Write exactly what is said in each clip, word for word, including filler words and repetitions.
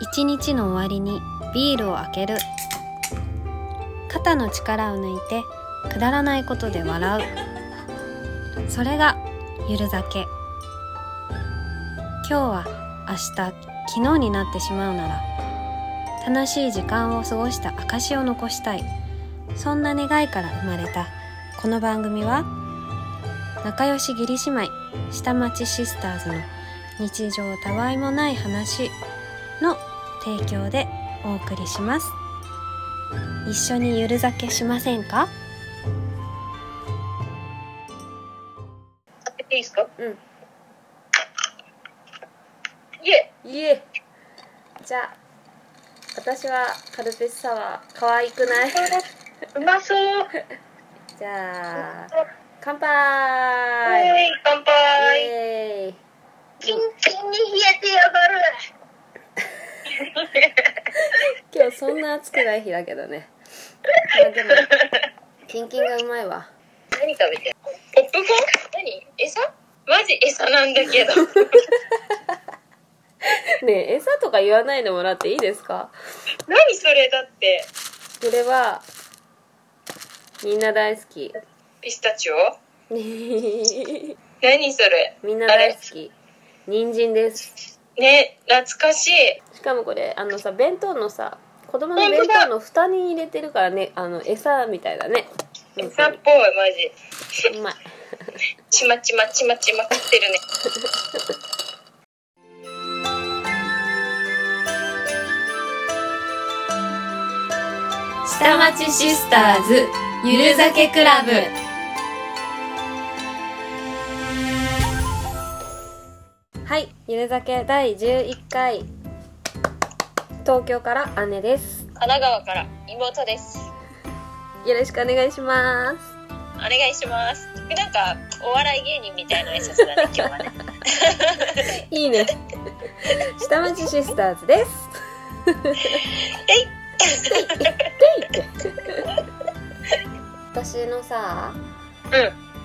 一日の終わりにビールを開ける。肩の力を抜いてくだらないことで笑う。それがゆる酒。今日は明日、昨日になってしまうなら、楽しい時間を過ごした証を残したい。そんな願いから生まれたこの番組は、仲良し義理姉妹下町シスターズの日常たわいもない話の提供でお送りします。一緒にゆる酒しませんか？いいですか？うん。いえいえ。じゃあ私はカルピスサワー。可愛くない？うまそう。じゃあ乾杯。うい乾杯。イエーイ。キンキンに冷えてやがる。今日そんな暑くない日だけどね。いやでもキンキンがうまいわ。何食べてる？ポップコーン？何？餌？マジ餌なんだけど。ねえ、餌とか言わないでもらっていいですか？何それだって。それはみんな大好き。ピスタチオ？何それ？みんな大好き。人参です。ね、懐かしい。しかもこれあのさ弁当のさ子供の弁当の蓋に入れてるからね、あの餌みたいだね。餌っぽいマジ。うまい。ちまちまちまちま食ってるね。下町シスターズゆる酒クラブ。はい、ゆる酒だいじゅういっかい。東京から姉です。神奈川から妹です。よろしくお願いします。お願いします。なんかお笑い芸人みたいな挨拶だね今日はね。いいね。下町シスターズです。えい。私のさ、うん、あ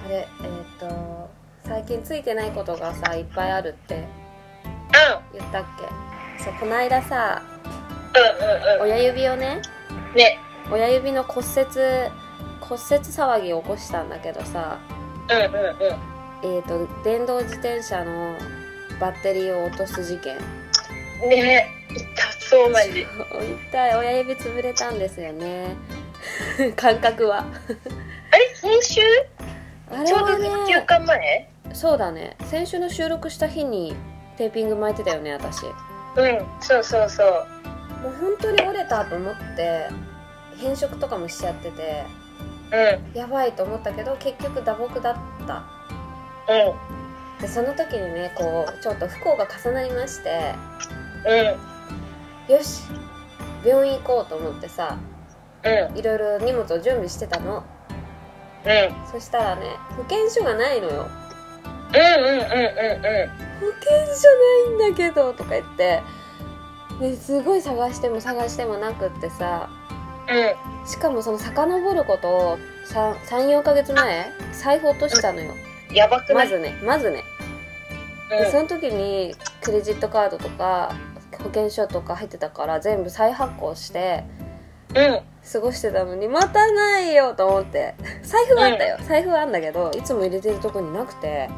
れ、えーと、最近ついてないことがさいっぱいあるって言ったっけ？うん、そうこの間さ、うんうんうん、親指をね、ね親指の骨折骨折騒ぎを起こしたんだけどさ、うんうんうん、えーと電動自転車のバッテリーを落とす事件。ね痛そうマジ。痛い、親指潰れたんですよね。感覚は。あれ先週？あれはね、ちょうどいっしゅうかんまえ？そうだね。先週の収録した日にテーピング巻いてたよね私。うん、そうそうそう。もう本当に折れたと思って変色とかもしちゃってて、うん、やばいと思ったけど結局打撲だった。うん。でその時にねこうちょっと不幸が重なりまして。うん、よし病院行こうと思ってさ、うん、いろいろ荷物を準備してたの、うん、そしたらね保険証がないのよ。うんうんうんうんうん。保険証ないんだけどとか言って、ね、すごい探しても探してもなくってさ、うん、しかもその遡ることをさん、よんかげつまえ財布落としたのよ、うん、やばくない？まずねまずねでその時にクレジットカードとか保険証とか入ってたから全部再発行して過ごしてたのに、またないよと思って。財布はあったよ、財布はあんだけどいつも入れてるとこになくて、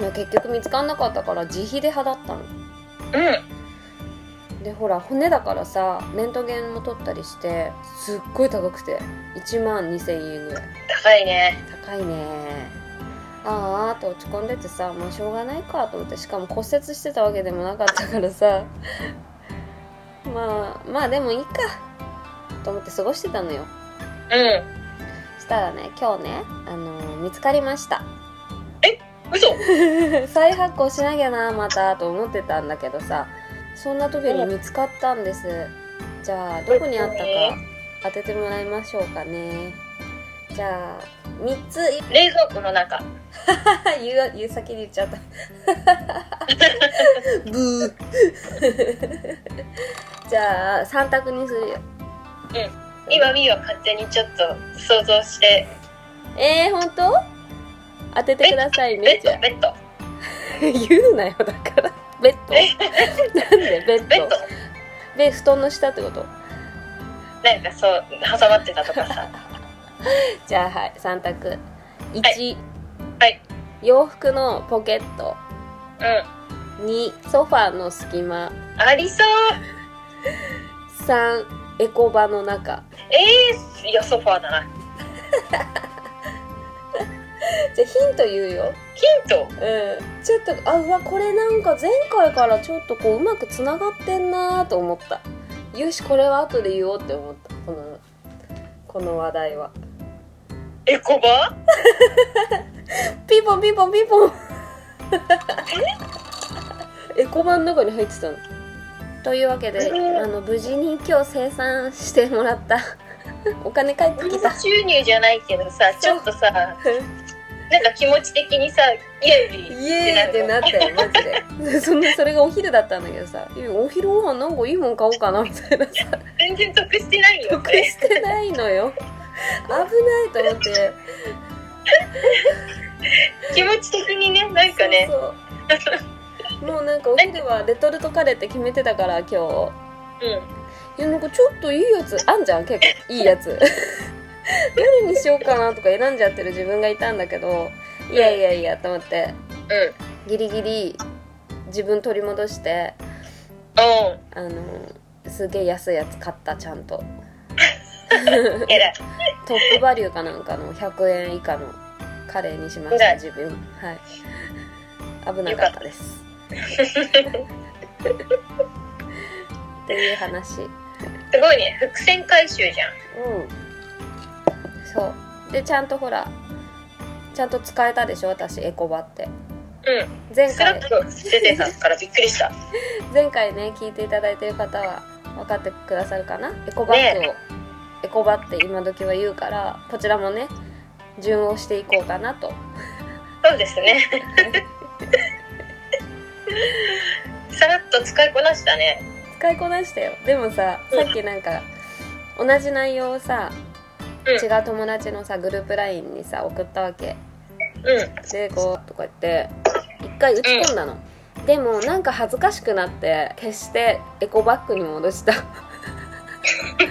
うん、結局見つからなかったから自費で派だったの、うん、でほら骨だからさレントゲンも取ったりしてすっごい高くていちまんにせんえんぐらい。高いね高いね。あーと落ち込んでてさ、まあしょうがないかと思って、しかも骨折してたわけでもなかったからさまあまあでもいいかと思って過ごしてたのよ。うん。したらね今日ねあのー、見つかりました。え嘘再発行しなきゃなまたと思ってたんだけどさ、そんな時に見つかったんです。じゃあどこにあったか当ててもらいましょうかね。じゃあみっつ。冷蔵庫の中言う、言う先に言っちゃったブーじゃあさん択にするよ。うん今みーは勝手にちょっと想像して。えーほんと？当ててくださいね。ベッドベッドベッド言うなよだからベッドトなんでベッドベッドで布団の下ってこと、なんかそう挟まってたとかさじゃあはいさん択いち、はいはい、洋服のポケット、うん、にソファーの隙間ありそう、さんエコバの中、えー、いやソファーだなじゃあヒント言うよ。ヒント、うん、ちょっとあうわこれなんか前回からちょっとこううまくつながってんなと思った、よしこれは後で言おうって思った、このこの話題はエコバピポンピポンピポンエコバの中に入ってたのというわけで、あの無事に今日生産してもらったお金返ってきた、収入じゃないけどさちょっとさなんか気持ち的にさイエーイイエーイってなったよマジでそんなそれがお昼だったんだけどさ、お昼ご飯なんかいいもん買おうかなみたいなさ、全然得してないよ、得してないのよ危ないと思って気持ち的にね、なんかねそうそうもうなんかお昼はレトルトカレーって決めてたから今日、うん、いやなんかちょっといいやつあんじゃん、結構いいやつ夜にしようかなとか選んじゃってる自分がいたんだけど、いやいやいやと思って、うん、ギリギリ自分取り戻して、うん、あのすげえ安いやつ買った、ちゃんとえらいトップバリューかなんかのひゃくえん以下のカレーにしました、自分、はい、危なかったですっていう話。すごいね、伏線回収じゃん、うんそうで、ちゃんとほらちゃんと使えたでしょ私エコバって、うん前回スラッと出てたからびっくりした前回ね聞いていただいてる方は分かってくださるかな、エコバッグを、ね、エコバって今時は言うから、こちらもね順応していこうかなと。そうですねさらっと使いこなしたね、使いこなしたよ。でもさ、さっきなんか、うん、同じ内容をさ違う友達のさグループ ライン にさ送ったわけ、うん、でこうとか言って一回打ち込んだの、うん、でもなんか恥ずかしくなって消してエコバッグに戻した言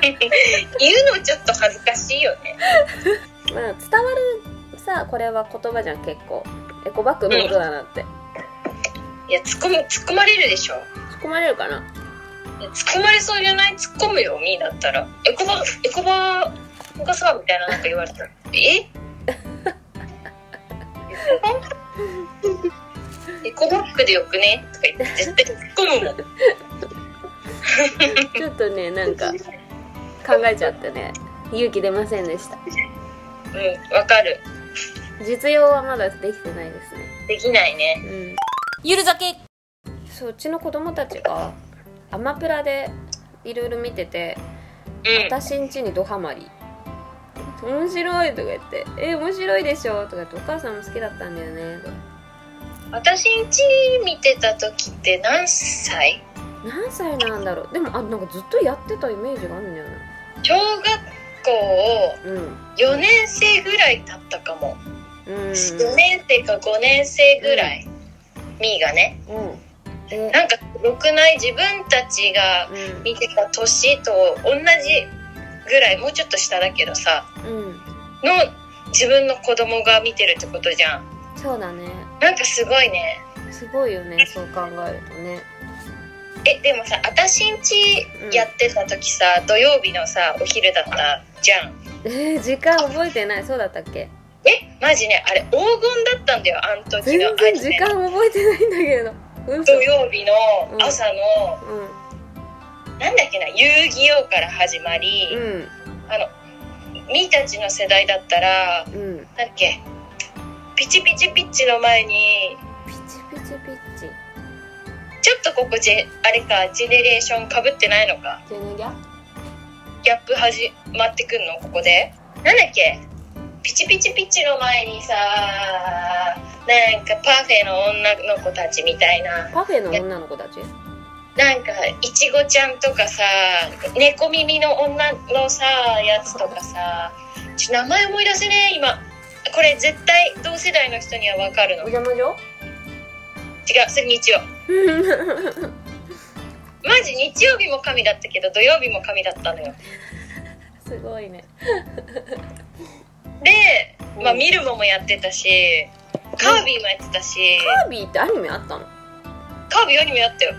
うのちょっと恥ずかしいよねまあ伝わるさ、これは言葉じゃん結構、エコバッグのことだなって、うん、いや突っ込む、突っ込まれるでしょ、突っ込まれるかな、突っ込まれそうじゃない、突っ込むよみーだったらエコバ、エコバがさみたいななんか言われたえエコバッグでよくねとか言って絶対突っ込むもんちょっとねなんか考えちゃってね勇気出ませんでした。うんわかる、実用はまだできてないですね、できないね、うん、ゆる酒。そっちの子供たちがアマプラでいろいろ見てて、うん、私ん家にドハマり、面白いとか言って、え、面白いでしょとか言って、お母さんも好きだったんだよね。私んち見てた時って何歳？何歳なんだろう。でもあなんかずっとやってたイメージがあるんだよね。小学校よねん生ぐらい経ったかも。うん、よねん生かごねん生ぐらい。み、う、ー、ん、がね。うんなんか良くない、自分たちが見てた年と同じぐらい、もうちょっと下だけどさ、うん、の自分の子供が見てるってことじゃん。そうだね、なんかすごいね、すごいよねそう考えるとね。えでもさ私んちやってた時さ、うん、土曜日のさお昼だったじゃんえー、時間覚えてない、そうだったっけ。えマジねあれ黄金だったんだよあの時の。全然時間覚えてないんだけど土曜日の朝の、うんうん、なんだっけな遊戯王から始まり、うん、あのみーたちの世代だったら、うん、なんだっけピチピチピッチの前にピチピチピッチちょっとここじあれかジェネレーションかぶってないのか、ジェネギャギャップ始まってくんのここで。なんだっけピチピチピッチの前にさなんかパフェの女の子たちみたいな。パフェの女の子たちなんかいちごちゃんとかさ猫耳の女のさやつとかさちょ名前思い出せねえ今。これ絶対同世代の人には分かるの。もじゃもじょ違う、それ日曜マジ日曜日も神だったけど土曜日も神だったのよ。すごいねで、まあ、見るももやってたしカービィもやってたし。カービィってアニメあったの？カービィアニメあったよ。へ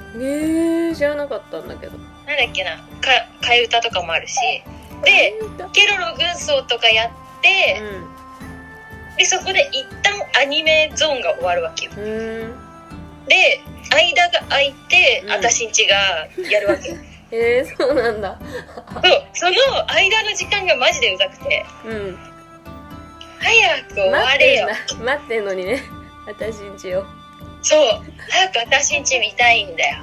ー、知らなかったんだけど。なんだっけな、替え歌とかもあるしで、ケロロ軍曹とかやって、うん、でそこで一旦アニメゾーンが終わるわけよ。うん、で、間が空いて、うん、私んちがやるわけよえー、そうなんだそう、その間の時間がマジでうざくて、うん、早く終われよ。待ってんのにね、私んちを。そう、早く私んち見たいんだよ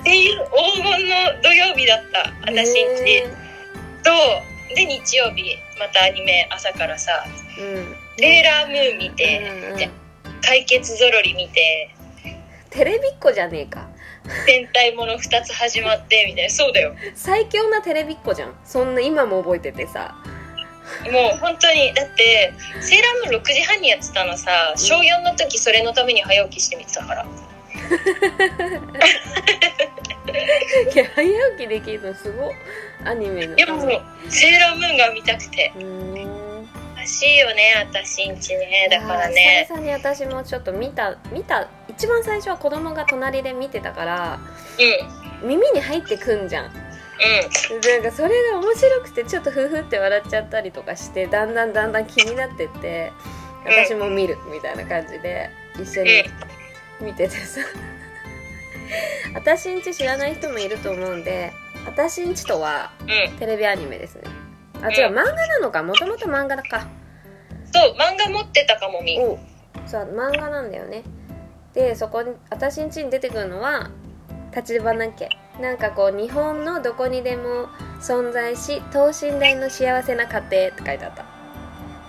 っていう黄金の土曜日だった私んちと、えー、で日曜日またアニメ朝からさ、うん、テーラームーン見て、うんうん、解決ぞろり見て、テレビっ子じゃねえか。戦隊ものふたつ始まってみたいな。そうだよ、最強なテレビっ子じゃん。そんな今も覚えててさ、もう本当にだってセーラームーンろくじはんにやってたのさ、うん、小よんの時それのために早起きして見てたからいや早起きできるのすごい、アニメの。いやもうセーラームーンが見たくて。うーん、らしいよね私んちね。だからね、久々に私もちょっと見た見た一番最初は子供が隣で見てたから、うん、耳に入ってくんじゃん。うん、なんかそれが面白くてちょっとフフって笑っちゃったりとかして、だんだんだんだん気になってって、私も見るみたいな感じで一緒に見ててさ私んち知らない人もいると思うんで、私んちとはテレビアニメですね。あ、違う、漫画なのか。もともと漫画だか。そう、漫画持ってたかもみ。おう、そう、漫画なんだよね。で、そこに私んちに出てくるのは立花家、なんかこう日本のどこにでも存在し等身大の幸せな家庭って書いてあった。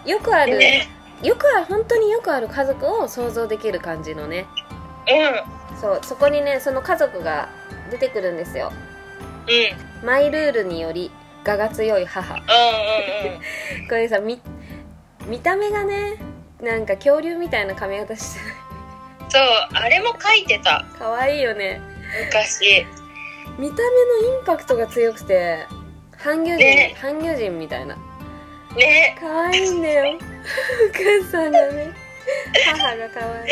よくある、ね、よくある、本当によくある家族を想像できる感じのね。うん、そう、そこにね、その家族が出てくるんですよ。うん、マイルールにより我が強い母。うんうんうん、これさ、み見た目がね、なんか恐竜みたいな髪型してない？そう、あれも書いてた。かわいいよね昔。見た目のインパクトが強くて、半魚人、ね、半魚人みたいな。ね、かわいいんだよお母さんがね、母がかわいい。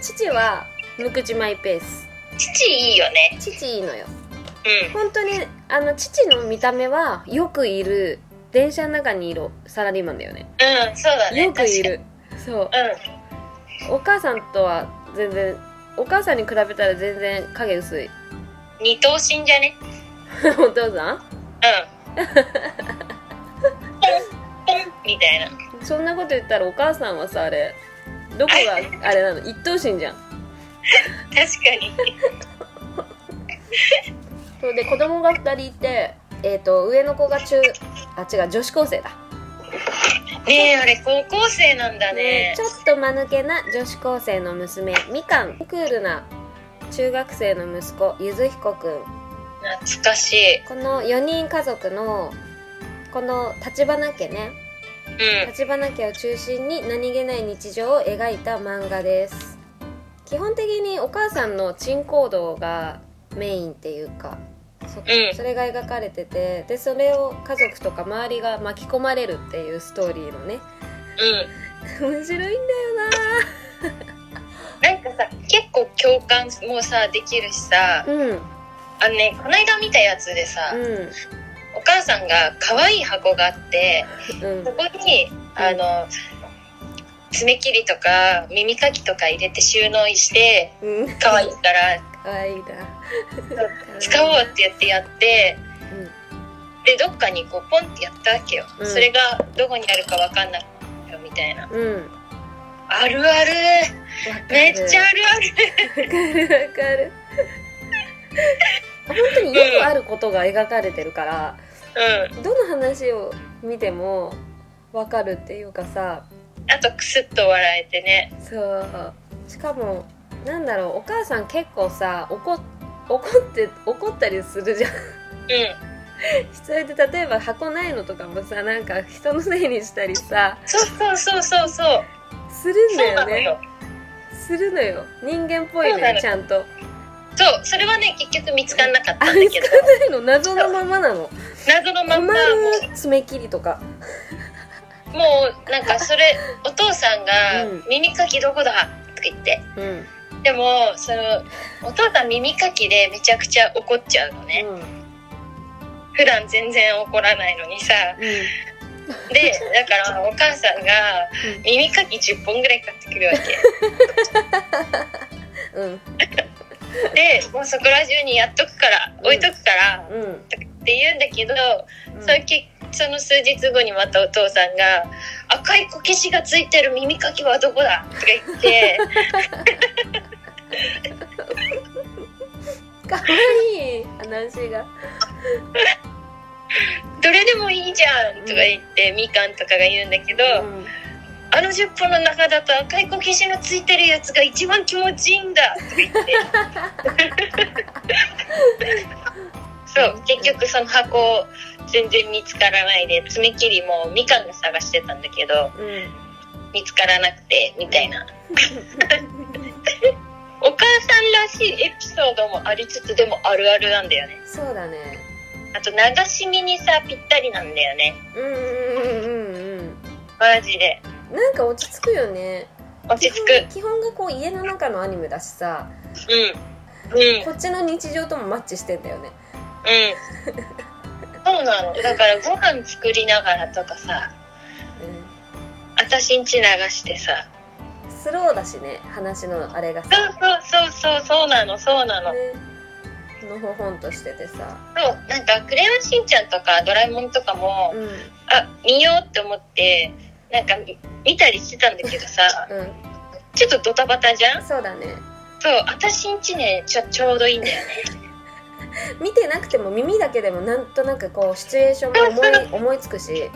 父は無口マイペース。父いいよね。父いいのよ。うん、本当にあの父の見た目はよくいる電車の中にいるサラリーマンだよね。うん、そうだね。よくいる。そう、うん。お母さんとは全然、お母さんに比べたら全然影薄い。二等身じゃね？お父さん？うん。ポンポンみたいな。そんなこと言ったらお母さんはさ、あれどこがあれなの？一等身じゃん。確かに。そうで、子供がふたりいて、えーと、上の子が中、あ、違う、女子高生だ。ねえ、あれ高校生なんだね。ね、ちょっと間抜けな女子高生の娘みかん、クールな中学生の息子ゆずひこくん。懐かしい。このよにん家族のこの立花家ね、うん、立花家を中心に何気ない日常を描いた漫画です。基本的にお母さんの珍行動がメインっていうか そ,、うん、それが描かれてて、でそれを家族とか周りが巻き込まれるっていうストーリーのね、うん、面白いんだよななんかさ、結構共感もさできるしさ、うん、あのね、この間見たやつでさ、うん、お母さんが可愛い箱があって、うん、そこにあの、うん、爪切りとか耳かきとか入れて収納して、うん、可愛いからいいだ使おうってやってやって、うん、でどっかにこうポンってやったわけよ、うん、それがどこにあるか分かんないよみたいな、うん、あるある、めっちゃあるある分かる分かる本当によくあることが描かれてるから、うん、どの話を見ても分かるっていうかさ、あとクスッと笑えてね。そう、しかもなんだろう、お母さん結構さ、怒っ、怒って、怒ったりするじゃん。うん。それで例えば箱ないのとかもさ、なんか人のせいにしたりさ。そうそうそうそうそう。するんだよね。するのよ。人間っぽいね、ちゃんと。そう、それはね、結局見つからなかったんだけど。見つからないの、謎のままなの。謎のまんま。爪切りとか。もうなんかそれお父さんが耳かきどこだとか言って、うん、でもそのお父さん耳かきでめちゃくちゃ怒っちゃうのね、うん、普段全然怒らないのにさ、うん、でだからお母さんが耳かきじゅっぽんぐらい買ってくるわけ、うん、でもうそこら中にやっとくから、うん、置いとくから、うん、って言うんだけど、うん、それ結構その数日後にまたお父さんが赤いこけしがついてる耳かきはどこだとか言ってかわいい話がどれでもいいじゃんとか言って、うん、みかんとかが言うんだけど、うん、あのじゅっぽんの中だと赤いこけしがついてるやつが一番気持ちいいんだとか言ってそう結局その箱を全然見つからないで、爪切りもみかんが探してたんだけど、うん、見つからなくてみたいなお母さんらしいエピソードもありつつでもあるあるなんだよね。そうだね。あと流し見にさぴったりなんだよね。うんうんうんうん。マジでなんか落ち着くよね。落ち着く。基本がこう家の中のアニメだしさ、うんうん、こっちの日常ともマッチしてんだよね。うんそうなの。だからご飯作りながらとかさ、うん、私んち流してさ、スローだしね、話のあれがさ、そうそうそうそうそうなのそうなの、ね、のほほんとしててさ、そうなんかクレヨンしんちゃんとかドラえもんとかも、うん、あ見ようって思ってなんか見たりしてたんだけどさ、うん、ちょっとドタバタじゃん。そうだね。そう私んちねちょ、ちょうどいいんだよね。見てなくても耳だけでもなんとなくこうシチュエーションが思い、思いつくし、うんね、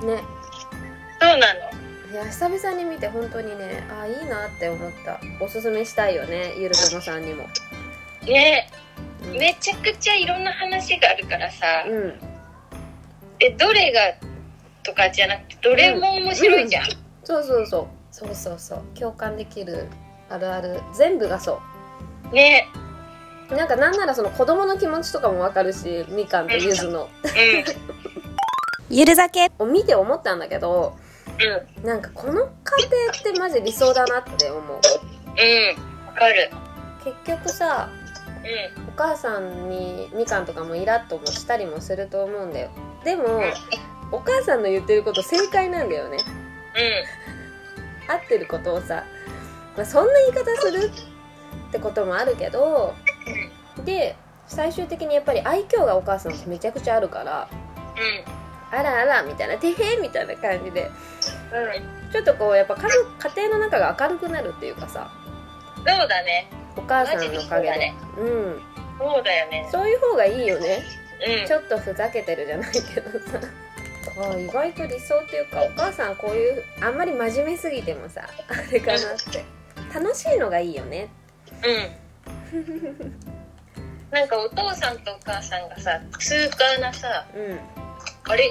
そうなの。いや久々に見て本当にね、あいいなって思った。おすすめしたいよね、ゆるともさんにも。ね、うん、めちゃくちゃいろんな話があるからさ、うん、えどれがとかじゃなくてどれも面白いじゃん。うんうん、そうそうそうそうそうそう共感できるあるある全部がそう。ね。なんかなんならその子供の気持ちとかもわかるし、みかんとゆずのゆる酒を見て思ったんだけど、うん、なんかこの家庭ってマジ理想だなって思う。うん、わかる。結局さ、うん、お母さんにみかんとかもイラッともしたりもすると思うんだよ。でも、うん、お母さんの言ってること正解なんだよね、うん、合ってることをさ、まあ、そんな言い方するってこともあるけどで、最終的にやっぱり愛嬌がお母さんってめちゃくちゃあるから、うん、あらあらみたいな、てへんみたいな感じで、うん、ちょっとこうやっぱ家庭の中が明るくなるっていうかさ、そうだね、お母さんのおかげで、ね、うん、そうだよね、そういう方がいいよね、うん、ちょっとふざけてるじゃないけどさあ意外と理想っていうか、お母さんこういうあんまり真面目すぎてもさあれかなって、うん、楽しいのがいいよね、うんなんかお父さんとお母さんがさ通過なさ、うん、あれ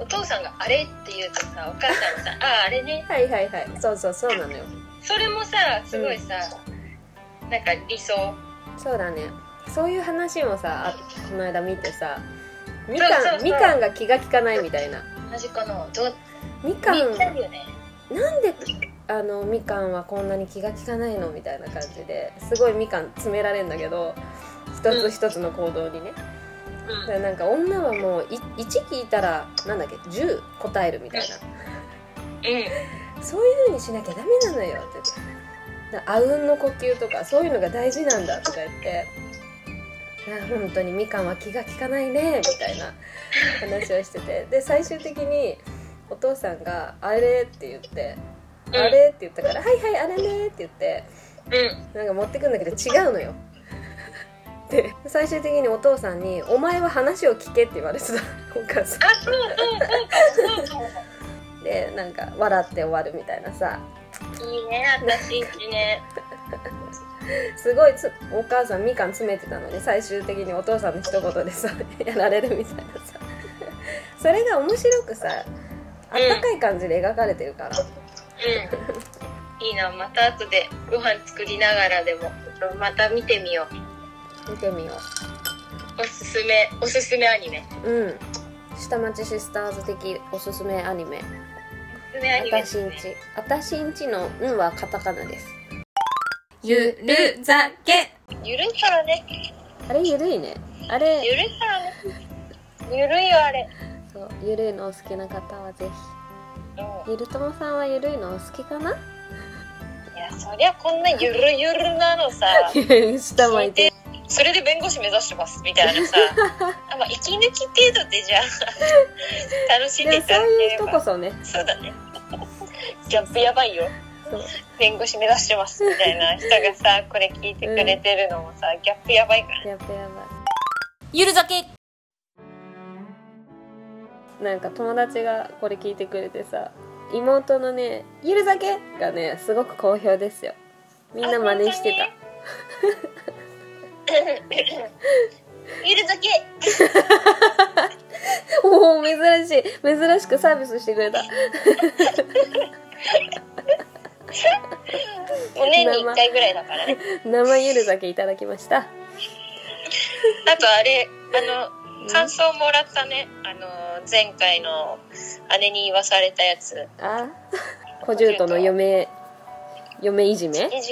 お父さんがあれって言うとさお母さんがさああれねはいはいはいそうそうそうなのよ。それもさすごいさ、うん、なんか理想。そうだね。そういう話もさこの間見てさみかん、そうそうそうみかんが気が利かないみたいな話かな。どみかんみたいよね。なんであのみかんはこんなに気が利かないのみたいな感じですごいみかん詰められるんだけど一つ一つの行動にね、うん、だなんか女はもういち聞いたらなんだっけじゅう答えるみたいな、うん、そういう風にしなきゃダメなのよって言ってあうんの呼吸とかそういうのが大事なんだとか言って本当にみかんは気が利かないねみたいな話をしててで最終的にお父さんがあれって言って、うん、あれって言ったからはいはいあれねって言って、うん、なんか持ってくんだけど違うのよで最終的にお父さんにお前は話を聞けって言われてたお母さんあそうそうそうそうでなんか笑って終わるみたいなさいいね私んちねすごいつお母さんみかん詰めてたのに最終的にお父さんの一言でさやられるみたいなさそれが面白くさあったかい感じで描かれてるから、うんうん、いいな、また後でご飯作りながらでもまた見てみよう見てみよう。おすすめおすすめアニメ、うん、下町シスターズ的おすすめアニメ。おすすめアニメですね。あたしんち、あたしんちのんはカタカナです。ゆるざけ、ゆるいからね、あれゆるいね、あれゆるいからね、ゆるいよあれ。そう、ゆるいのお好きな方はぜひ。ゆるともさんはゆるいのお好きかな。いや、そりゃこんなゆるゆるなのさ下巻いてそれで弁護士目指してますみたいなさあ、まあ、息抜き程度でじゃあ楽しんでいただければ。そういう人こそね。そうだねギャップやばいよ。そう、弁護士目指してますみたいな人がさこれ聞いてくれてるのもさ、うん、ギャップやばいから、ね、ギャップやばい。ゆる酒、なんか友達がこれ聞いてくれてさ、妹のねゆる酒がねすごく好評ですよ。みんな真似してたゆる酒おお、珍しい、珍しくサービスしてくれたお年にいっかいぐらいだからね。生ゆる酒いただきましたあとあれ、あの感想もらったね、あの前回の姉に言わされたやつ。あ、小獣との嫁嫁いじめ、直々に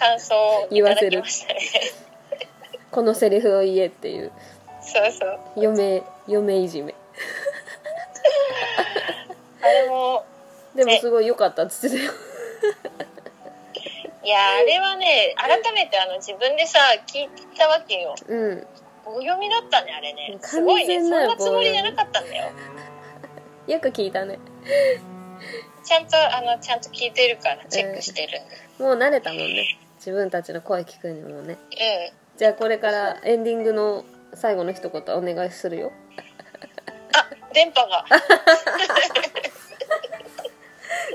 感想をいただきましたねこのセリフを言えっていう。そうそう、嫁嫁いじめあれもでもすごい良かったっつってたよいや、あれはね、改めてあの自分でさ聞いたわけよ、うん、棒読みだったねあれね。すごいね、そんなつもりじゃなかったんだよよく聞いたねちゃんとあのちゃんと聞いてるからチェックしてる、うん、もう慣れたもんね、自分たちの声聞くにもね、うん、じゃあこれからエンディングの最後の一言お願いするよあ、電波が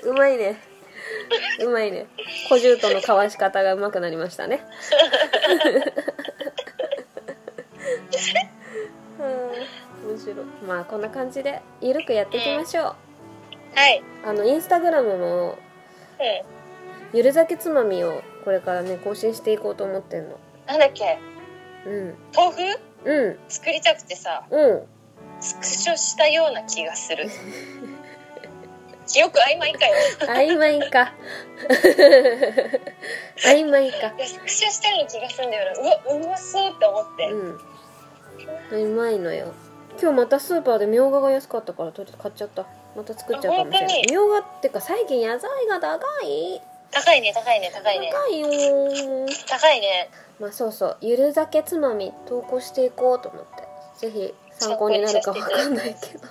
うまいね、うまいね、小獣との交わし方がうまくなりましたねうん、面白い。まあこんな感じでゆるくやっていきましょう、うん、はい、あのインスタグラムも、うん、ゆる酒つまみをこれからね更新していこうと思ってんの。なんだっけ、うん、豆腐、うん、作りたくてさ、うん、スクショしたような気がする記憶曖昧かよ曖昧か曖昧か。いや、スクショしたような気がするんだよな。うわ、うまそうって思って、うん、うまいのよ。今日またスーパーでみょうがが安かったからとりあえず買っちゃった。また作っちゃうかもしれない。みょうがってか最近野菜が高い高いね高いね高いね高いよ高いね。まあそうそう、ゆる酒つまみ投稿していこうと思って、ぜひ参考になるか分かんないけど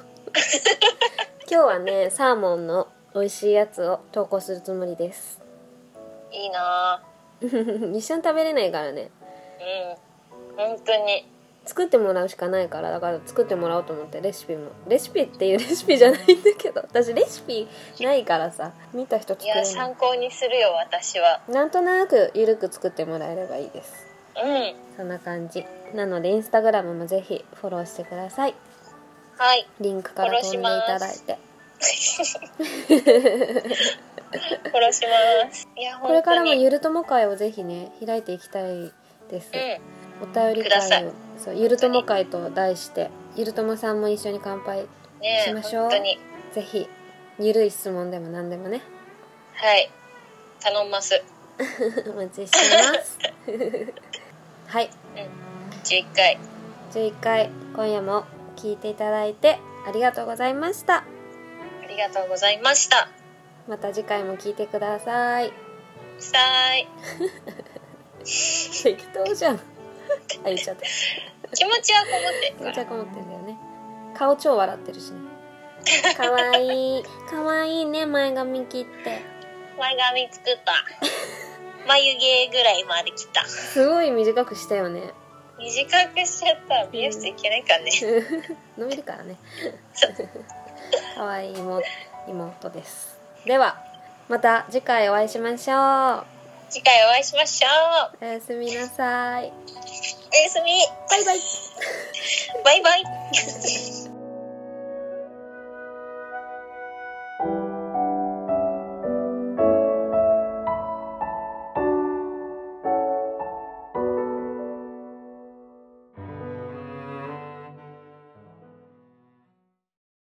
今日はねサーモンの美味しいやつを投稿するつもりです。いいな一緒に食べれないからね。うん、本当に作ってもらうしかないから、だから作ってもらおうと思って、レシピもレシピっていうレシピじゃないんだけど、私レシピないからさ、見た人作れない。いや、参考にするよ私は。なんとなくゆるく作ってもらえればいいです。うん、そんな感じなのでインスタグラムもぜひフォローしてください。はい、リンクから飛んでいただいて殺しますいや、これからもゆるとも会をぜひね開いていきたいです、うん、お便り会を、そうゆるとも会と題してゆるともさんも一緒に乾杯しましょう、ね、本当にぜひゆるい質問でも何でもね、はい、頼んますお待ちしてますはい、うん、じゅういっかいじゅういっかい今夜も聞いていただいてありがとうございました。ありがとうございました。また次回も聞いてくださいさーい適当じゃんあ、言っちゃった気持ちはこもってるから、気持ちはこもってるんだよね。顔超笑ってるしねかわいい、かわいいね。前髪切って前髪作った眉毛ぐらいまで切った。すごい短くしたよね。短くしちゃったら美容室行けないからね、うん、伸びるからねかわいい妹です。ではまた次回お会いしましょう。次回お会いしましょう。おやすみなさい。おやすみ、バイバイバイバイ